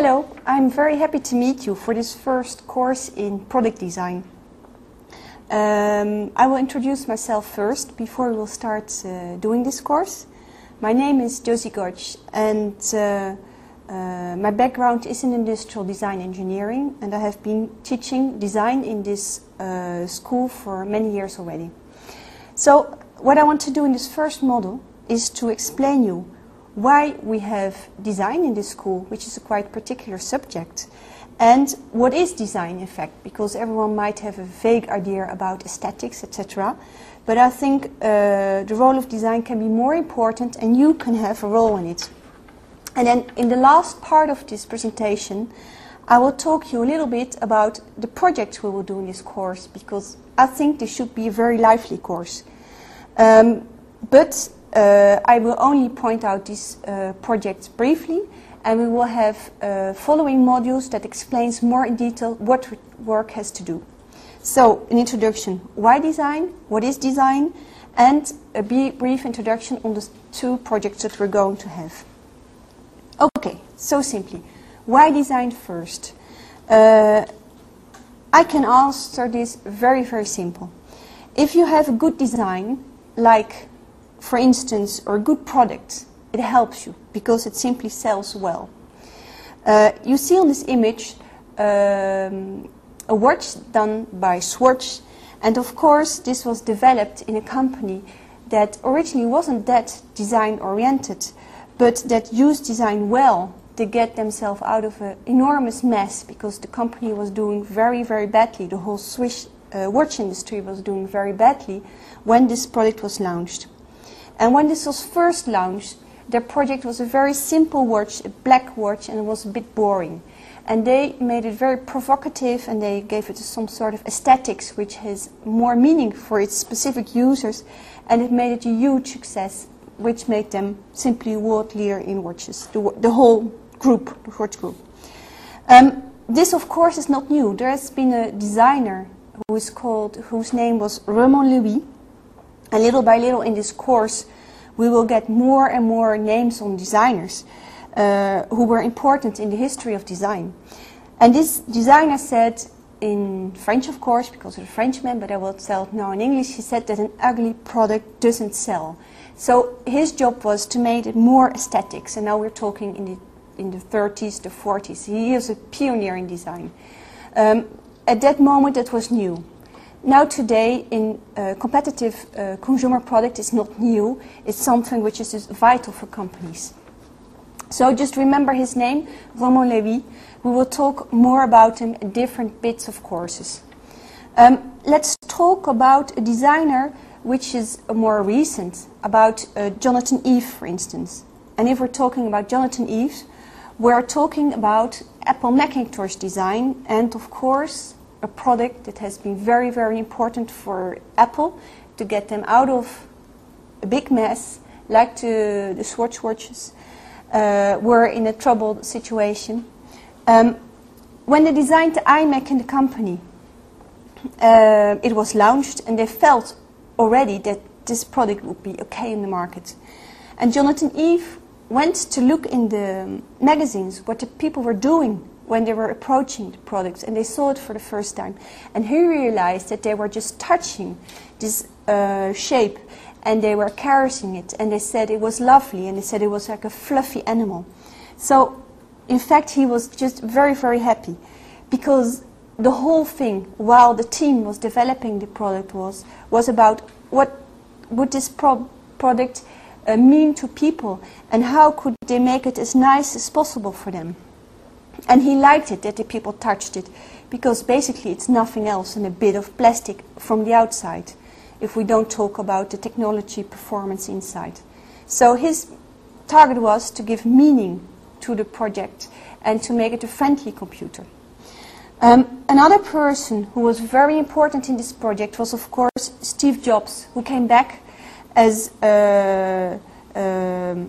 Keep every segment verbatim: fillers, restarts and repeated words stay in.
Hello, I'm very happy to meet you for this first course in product design. Um, I will introduce myself first before we will start uh, doing this course. My name is Josie Gotch and uh, uh, my background is in industrial design engineering, and I have been teaching design in this uh, school for many years already. So what I want to do in this first model is to explain you why we have design in this school, which is a quite particular subject. And what is design, in fact, because everyone might have a vague idea about aesthetics, et cetera. But I think uh, the role of design can be more important, and you can have a role in it. And then in the last part of this presentation, I will talk to you a little bit about the projects we will do in this course, because I think this should be a very lively course. Um, but uh, I will only point out these uh, projects briefly. And we will have uh, following modules that explains more in detail what work has to do. So, an introduction, why design, what is design, and a brief introduction on the two projects that we're going to have. Okay, so simply, why design first? Uh, I can answer this very, very simple. If you have a good design, like, for instance, or a good product, it helps you because it simply sells well. Uh, you see on this image um, a watch done by Swatch, and of course this was developed in a company that originally wasn't that design oriented, but that used design well to get themselves out of an enormous mess, because the company was doing very, very badly. The whole Swiss uh, watch industry was doing very badly when this product was launched. And when this was first launched, their project was a very simple watch, a black watch, and it was a bit boring. And they made it very provocative, and they gave it some sort of aesthetics which has more meaning for its specific users, and it made it a huge success, which made them simply world leader in watches, the, the whole group, the watch group. Um, this, of course, is not new. There has been a designer who is called, whose name was Raymond Loewy, and little by little in this course, we will get more and more names on designers uh, who were important in the history of design. And this designer said, in French of course, because he's a Frenchman, but I will tell it now in English, he said that an ugly product doesn't sell. So his job was to make it more aesthetics, and now we're talking in the, in the thirties, the forties. He is a pioneer in design. Um, at that moment, that was new. Now today, in uh, competitive uh, consumer product, is not new. It's something which is just vital for companies. So just remember his name, Romain Levy. We will talk more about him in different bits of courses. Um, let's talk about a designer which is more recent, about uh, Jonathan Ive, for instance. And if we're talking about Jonathan Ive, we're talking about Apple Macintosh design, and of course, a product that has been very, very important for Apple to get them out of a big mess, like the, the Swatch watches uh, were in a troubled situation. Um, when they designed the iMac in the company, uh, it was launched, and they felt already that this product would be okay in the market. And Jonathan Ive went to look in the magazines what the people were doing when they were approaching the products, and they saw it for the first time. And he realized that they were just touching this uh, shape, and they were caressing it, and they said it was lovely, and they said it was like a fluffy animal. So, in fact, he was just very, very happy, because the whole thing, while the team was developing the product, was, was about what would this pro product uh, mean to people, and how could they make it as nice as possible for them. And he liked it that the people touched it, because basically it's nothing else than a bit of plastic from the outside, if we don't talk about the technology performance inside. So his target was to give meaning to the project and to make it a friendly computer. Um, another person who was very important in this project was, of course, Steve Jobs, who came back as uh, um,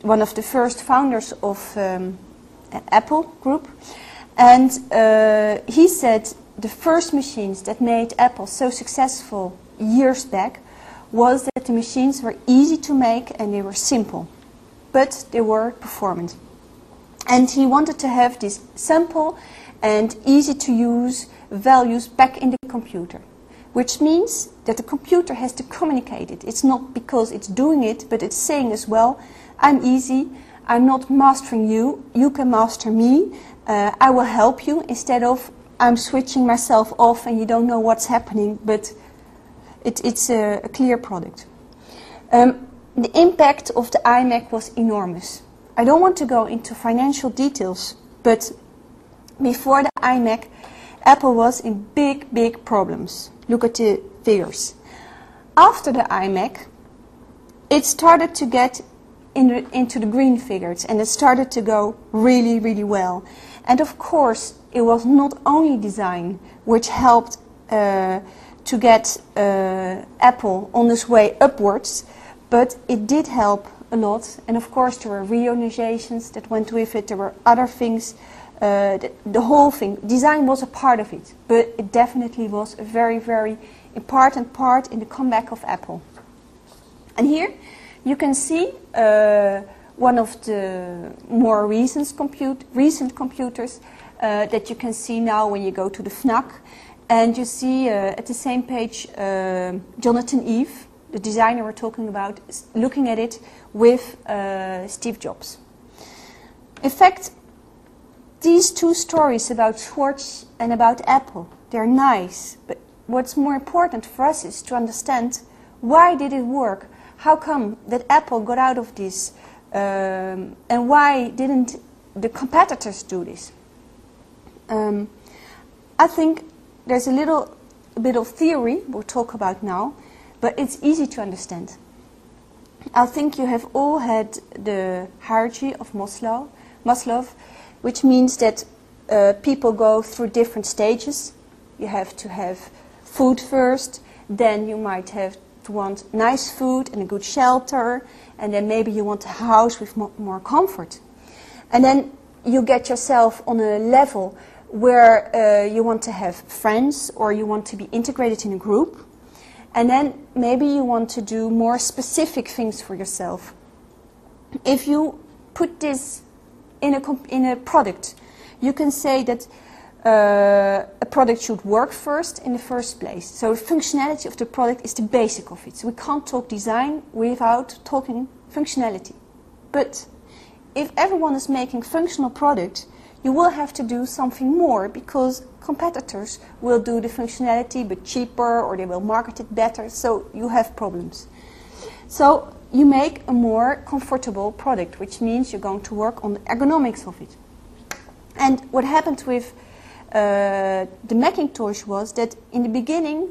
one of the first founders of um, Apple group, and uh, he said the first machines that made Apple so successful years back was that the machines were easy to make and they were simple, but they were performant. And he wanted to have this simple and easy to use values back in the computer, which means that the computer has to communicate it. It's not because it's doing it, but it's saying as well, I'm easy, I'm not mastering you, you can master me, uh, I will help you, instead of I'm switching myself off and you don't know what's happening, but it, it's a, a clear product. Um, the impact of the iMac was enormous. I don't want to go into financial details, but before the iMac, Apple was in big, big problems. Look at the figures. After the iMac, it started to get in the, into the green figures, and it started to go really, really well. And of course, it was not only design which helped uh, to get uh, Apple on this way upwards, but it did help a lot. And of course, there were reorganizations that went with it. There were other things. Uh, the, the whole thing, design was a part of it, but it definitely was a very, very important part in the comeback of Apple. And here you can see uh, one of the more recent, compute, recent computers uh, that you can see now when you go to the F NAC, and you see uh, at the same page uh, Jonathan Ive, the designer we're talking about, looking at it with uh, Steve Jobs. In fact, these two stories about Swatch and about Apple, they're nice, but what's more important for us is to understand why did it work? How come that Apple got out of this? Um, and why didn't the competitors do this? Um, I think there's a little a bit of theory we'll talk about now, but it's easy to understand. I think you have all had the hierarchy of Maslow, Maslow which means that uh, people go through different stages. You have to have food first, then you might have to want nice food and a good shelter, and then maybe you want a house with mo more comfort. And then you get yourself on a level where uh, you want to have friends, or you want to be integrated in a group. And then maybe you want to do more specific things for yourself. If you put this In a, comp in a product, you can say that uh, a product should work first in the first place. So the functionality of the product is the basic of it. So we can't talk design without talking functionality. But if everyone is making functional products, you will have to do something more, because competitors will do the functionality but cheaper, or they will market it better, so you have problems. So you make a more comfortable product, which means you're going to work on the ergonomics of it. And what happened with uh, the Macintosh was that in the beginning,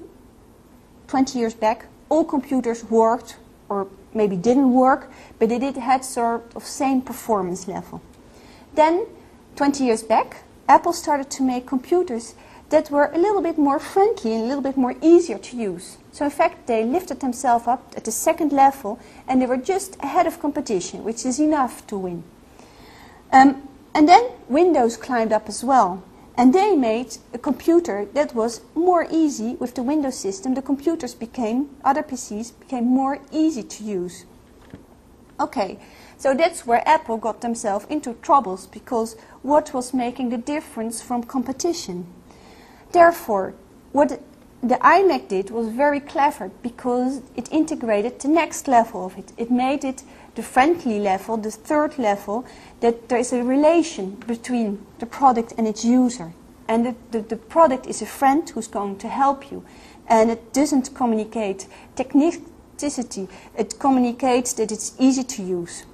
twenty years back, all computers worked, or maybe didn't work, but they did had sort of same performance level. Then, twenty years back, Apple started to make computers that were a little bit more friendly and a little bit more easier to use. So in fact, they lifted themselves up at the second level, and they were just ahead of competition, which is enough to win. Um, and then Windows climbed up as well, and they made a computer that was more easy with the Windows system. The computers became, other P Cs became more easy to use. Okay, so that's where Apple got themselves into troubles, because what was making the difference from competition? Therefore, what the iMac did was very clever, because it integrated the next level of it. It made it the friendly level, the third level, that there is a relation between the product and its user. And the, the, the product is a friend who's going to help you. And it doesn't communicate technicity. It communicates that it's easy to use.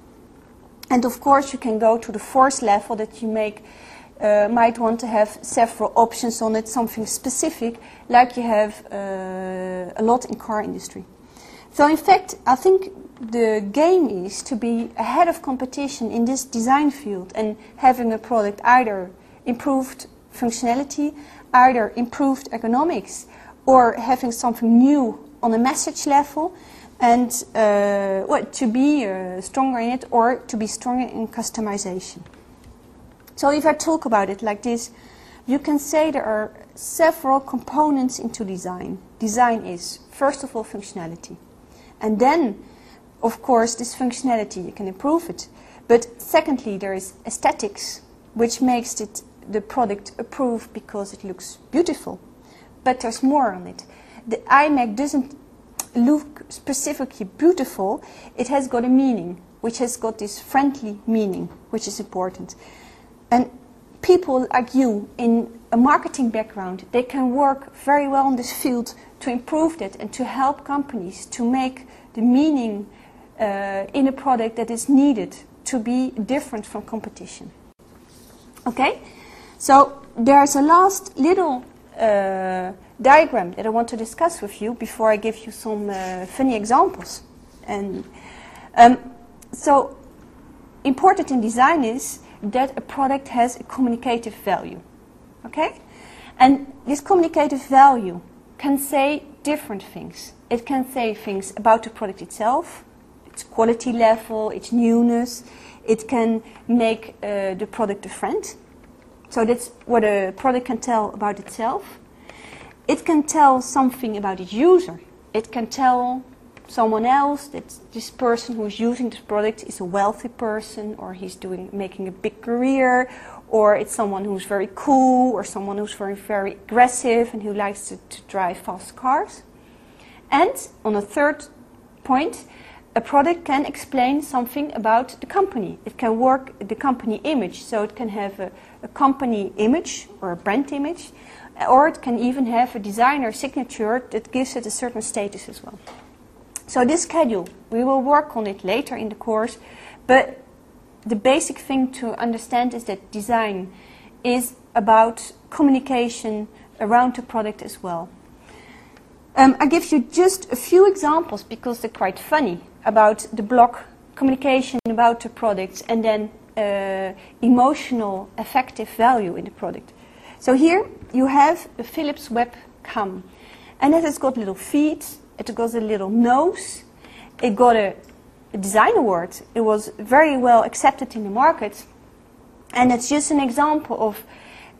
And of course, you can go to the fourth level that you make. Uh, might want to have several options on it, something specific, like you have uh, a lot in car industry. So in fact, I think the game is to be ahead of competition in this design field, and having a product either improved functionality, either improved economics, or having something new on a message level, and uh, well, to be uh, stronger in it, or to be stronger in customization. So if I talk about it like this, you can say there are several components into design. Design is, first of all, functionality. And then of course, this functionality, you can improve it. But secondly, there is aesthetics, which makes it the product approved because it looks beautiful. But there's more on it. The iMac doesn't look specifically beautiful. It has got a meaning, which has got this friendly meaning, which is important. And people like you in a marketing background, they can work very well in this field to improve that and to help companies to make the meaning uh, in a product that is needed to be different from competition. Okay, so there's a last little uh, diagram that I want to discuss with you before I give you some uh, funny examples. And um, so important in design is that a product has a communicative value. Okay, and this communicative value can say different things. It can say things about the product itself, its quality level, its newness. It can make uh, the product a friend. So that's what a product can tell about itself. It can tell something about its user. It can tell someone else that this person who is using this product is a wealthy person, or he's doing making a big career, or it's someone who's very cool, or someone who's very, very aggressive and who likes to, to drive fast cars. And on a third point, a product can explain something about the company. It can work the company image, so it can have a, a company image or a brand image, or it can even have a designer signature that gives it a certain status as well. So this schedule, we will work on it later in the course, but the basic thing to understand is that design is about communication around the product as well. Um, I give you just a few examples because they're quite funny about the block communication about the products and then uh, emotional affective value in the product. So here you have a Philips webcam, and it has got little feet, it got a little nose, it got a, a design award, it was very well accepted in the market, and it's just an example of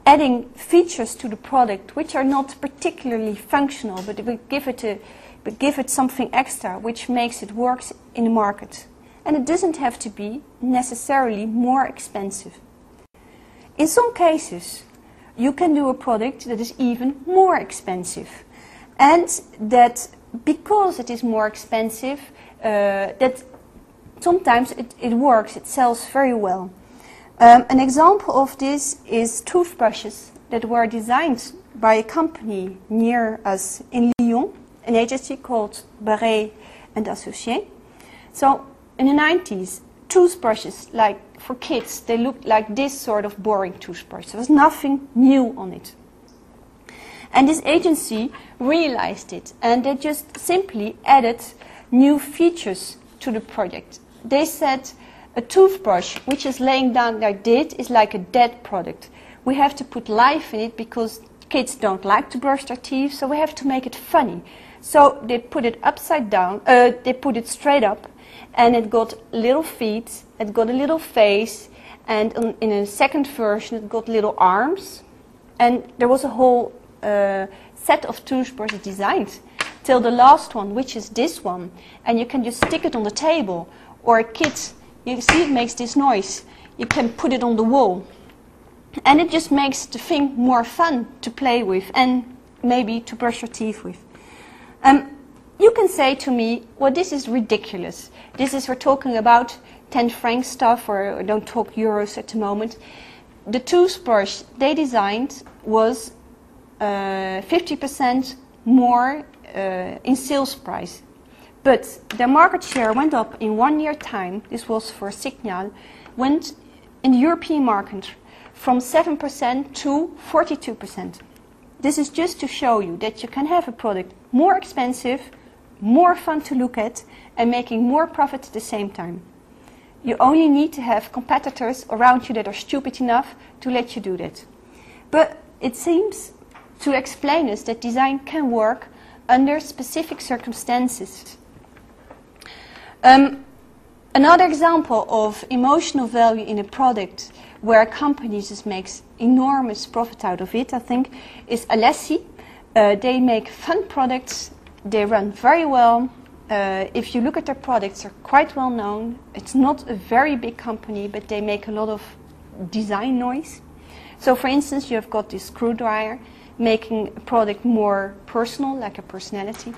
adding features to the product which are not particularly functional, but we give it a, but give it something extra which makes it work in the market. And it doesn't have to be necessarily more expensive. In some cases, you can do a product that is even more expensive, and that because it is more expensive, uh, that sometimes it, it works, it sells very well. Um, an example of this is toothbrushes that were designed by a company near us in Lyon, an agency called Barret Associés. So in the nineties, toothbrushes like for kids, they looked like this sort of boring toothbrush. There was nothing new on it. And this agency realized it, and they just simply added new features to the project. They said, a toothbrush which is laying down like this is like a dead product. We have to put life in it because kids don't like to brush their teeth, so we have to make it funny. So they put it upside down, uh, they put it straight up, and it got little feet, it got a little face, and on, in a second version it got little arms. And there was a whole uh, set of toothbrushes designed till the last one, which is this one. And you can just stick it on the table, or a kid, you see it makes this noise, you can put it on the wall, and it just makes the thing more fun to play with and maybe to brush your teeth with. Um, you can say to me, well, this is ridiculous, this is, we're talking about ten franc stuff, or, or don't talk euros at the moment. The toothbrush they designed was uh, fifty percent more uh, in sales price. But their market share went up in one year time, this was for Signal, went in the European market from seven percent to forty-two percent. This is just to show you that you can have a product more expensive, more fun to look at, and making more profit at the same time. You only need to have competitors around you that are stupid enough to let you do that. But it seems to explain us that design can work under specific circumstances. Um, another example of emotional value in a product where a company just makes enormous profit out of it, I think, is Alessi. Uh, they make fun products, they run very well, Uh, if you look at their products, they're quite well known. It's not a very big company, but they make a lot of design noise. So for instance, you've got this screwdriver, making a product more personal, like a personality.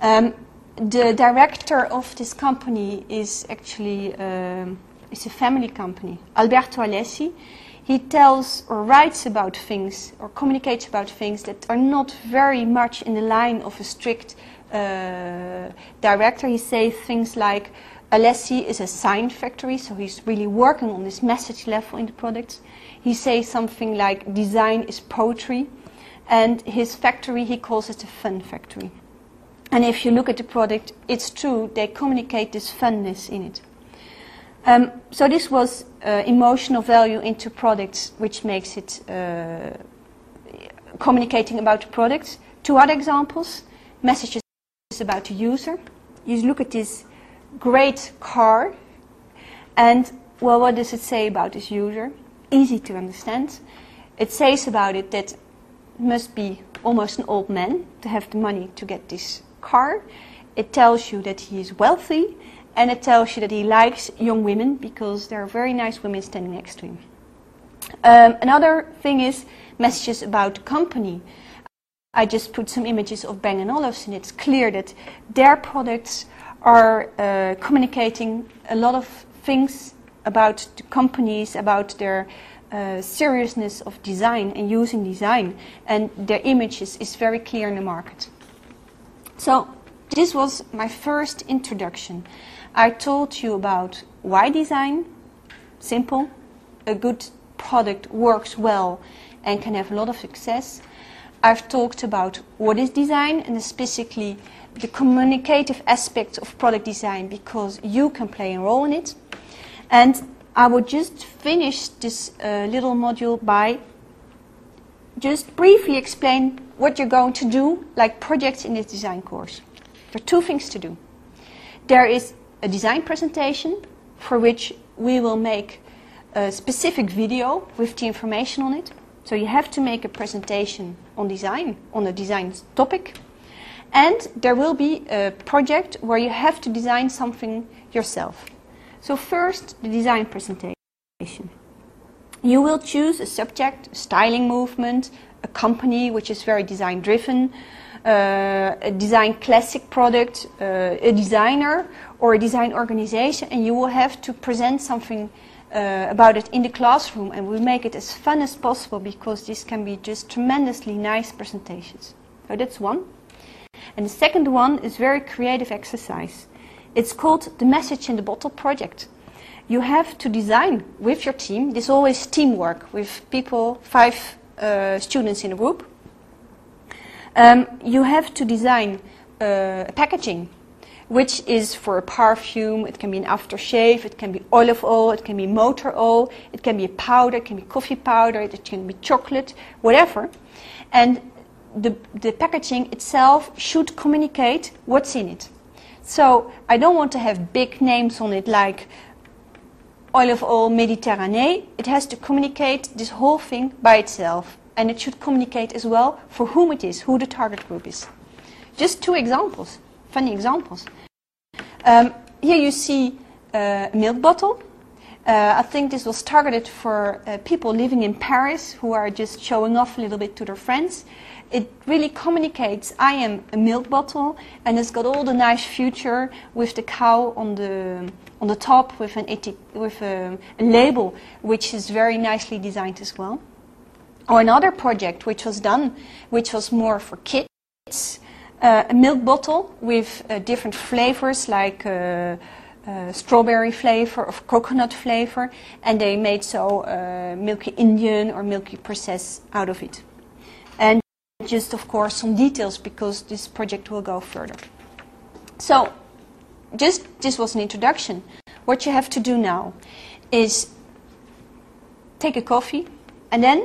Um, the director of this company is actually um, it's a family company, Alberto Alessi. He tells or writes about things or communicates about things that are not very much in the line of a strict uh, director. He says things like, Alessi is a sign factory, so he's really working on this message level in the products. He says something like, design is poetry. And his factory, he calls it a fun factory. And if you look at the product, it's true, they communicate this funness in it. Um, so this was uh, emotional value into products, which makes it uh, communicating about the products. Two other examples, messages about the user. You look at this great car, and well, what does it say about this user? Easy to understand. It says about it that it must be almost an old man to have the money to get this car. It tells you that he is wealthy, and it tells you that he likes young women because there are very nice women standing next to him. Um, another thing is messages about the company. I just put some images of Bang and Olufsen, and it's clear that their products are uh, communicating a lot of things about the companies, about their uh, seriousness of design and using design, and their images is very clear in the market. So this was my first introduction. I told you about why design, simple, a good product works well and can have a lot of success. I've talked about what is design and specifically the communicative aspects of product design because you can play a role in it. And I would just finish this uh, little module by just briefly explain what you're going to do, like projects in this design course. There are two things to do. There is a design presentation for which we will make a specific video with the information on it. So you have to make a presentation on design, on a design topic. And there will be a project where you have to design something yourself. So first, the design presentation. You will choose a subject, a styling movement, a company which is very design driven, uh, a design classic product, uh, a designer or a design organization, and you will have to present something uh, about it in the classroom, and we'll make it as fun as possible because this can be just tremendously nice presentations. So that's one. And the second one is very creative exercise. It's called the Message in the Bottle project. You have to design with your team. There's always teamwork with people, five uh, students in a group. Um, you have to design uh, packaging, which is for a perfume. It can be an aftershave, it can be olive oil, it can be motor oil, it can be a powder, it can be coffee powder, it can be chocolate, whatever. And The, the packaging itself should communicate what's in it. So I don't want to have big names on it like olive oil Mediterranee. It has to communicate this whole thing by itself, and it should communicate as well for whom it is, who the target group is. Just two examples, funny examples. Um, here you see a milk bottle. Uh, I think this was targeted for uh, people living in Paris who are just showing off a little bit to their friends. It really communicates, I am a milk bottle, and it's got all the nice future with the cow on the, on the top with, an eti with a, a label, which is very nicely designed as well. Or another project which was done, which was more for kids, uh, a milk bottle with uh, different flavors like uh, Uh, strawberry flavor or coconut flavor, and they made so uh, milky Indian or milky process out of it. And just of course some details because this project will go further. So just this was an introduction. What you have to do now is take a coffee and then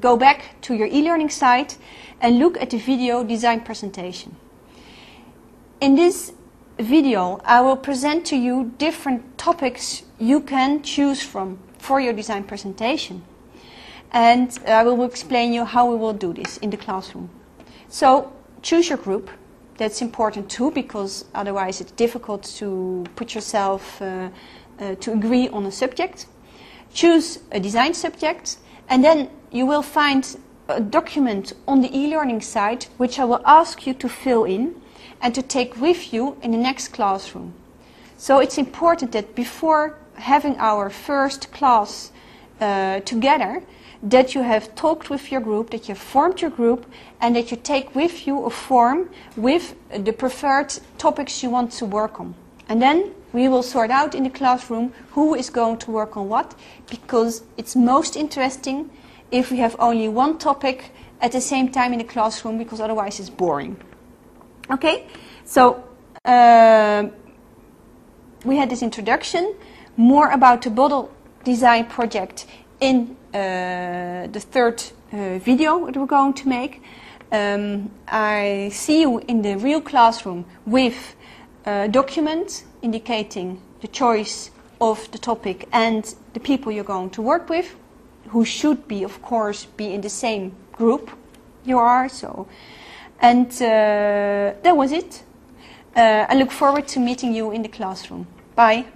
go back to your e-learning site and look at the video design presentation. In this video, I will present to you different topics you can choose from for your design presentation, and I will explain you how we will do this in the classroom. So choose your group, that's important too, because otherwise it's difficult to put yourself uh, uh, to agree on a subject. Choose a design subject, and then you will find a document on the e-learning site which I will ask you to fill in and to take with you in the next classroom. So it's important that before having our first class uh, together, that you have talked with your group, that you have formed your group, and that you take with you a form with the preferred topics you want to work on. And then we will sort out in the classroom who is going to work on what, because it's most interesting if we have only one topic at the same time in the classroom, because otherwise it's boring. Okay, so uh, we had this introduction. More about the model design project in uh, the third uh, video that we're going to make. Um, I see you in the real classroom with a document indicating the choice of the topic and the people you're going to work with, who should be, of course, be in the same group you are. So, and uh, that was it. Uh, I look forward to meeting you in the classroom. Bye.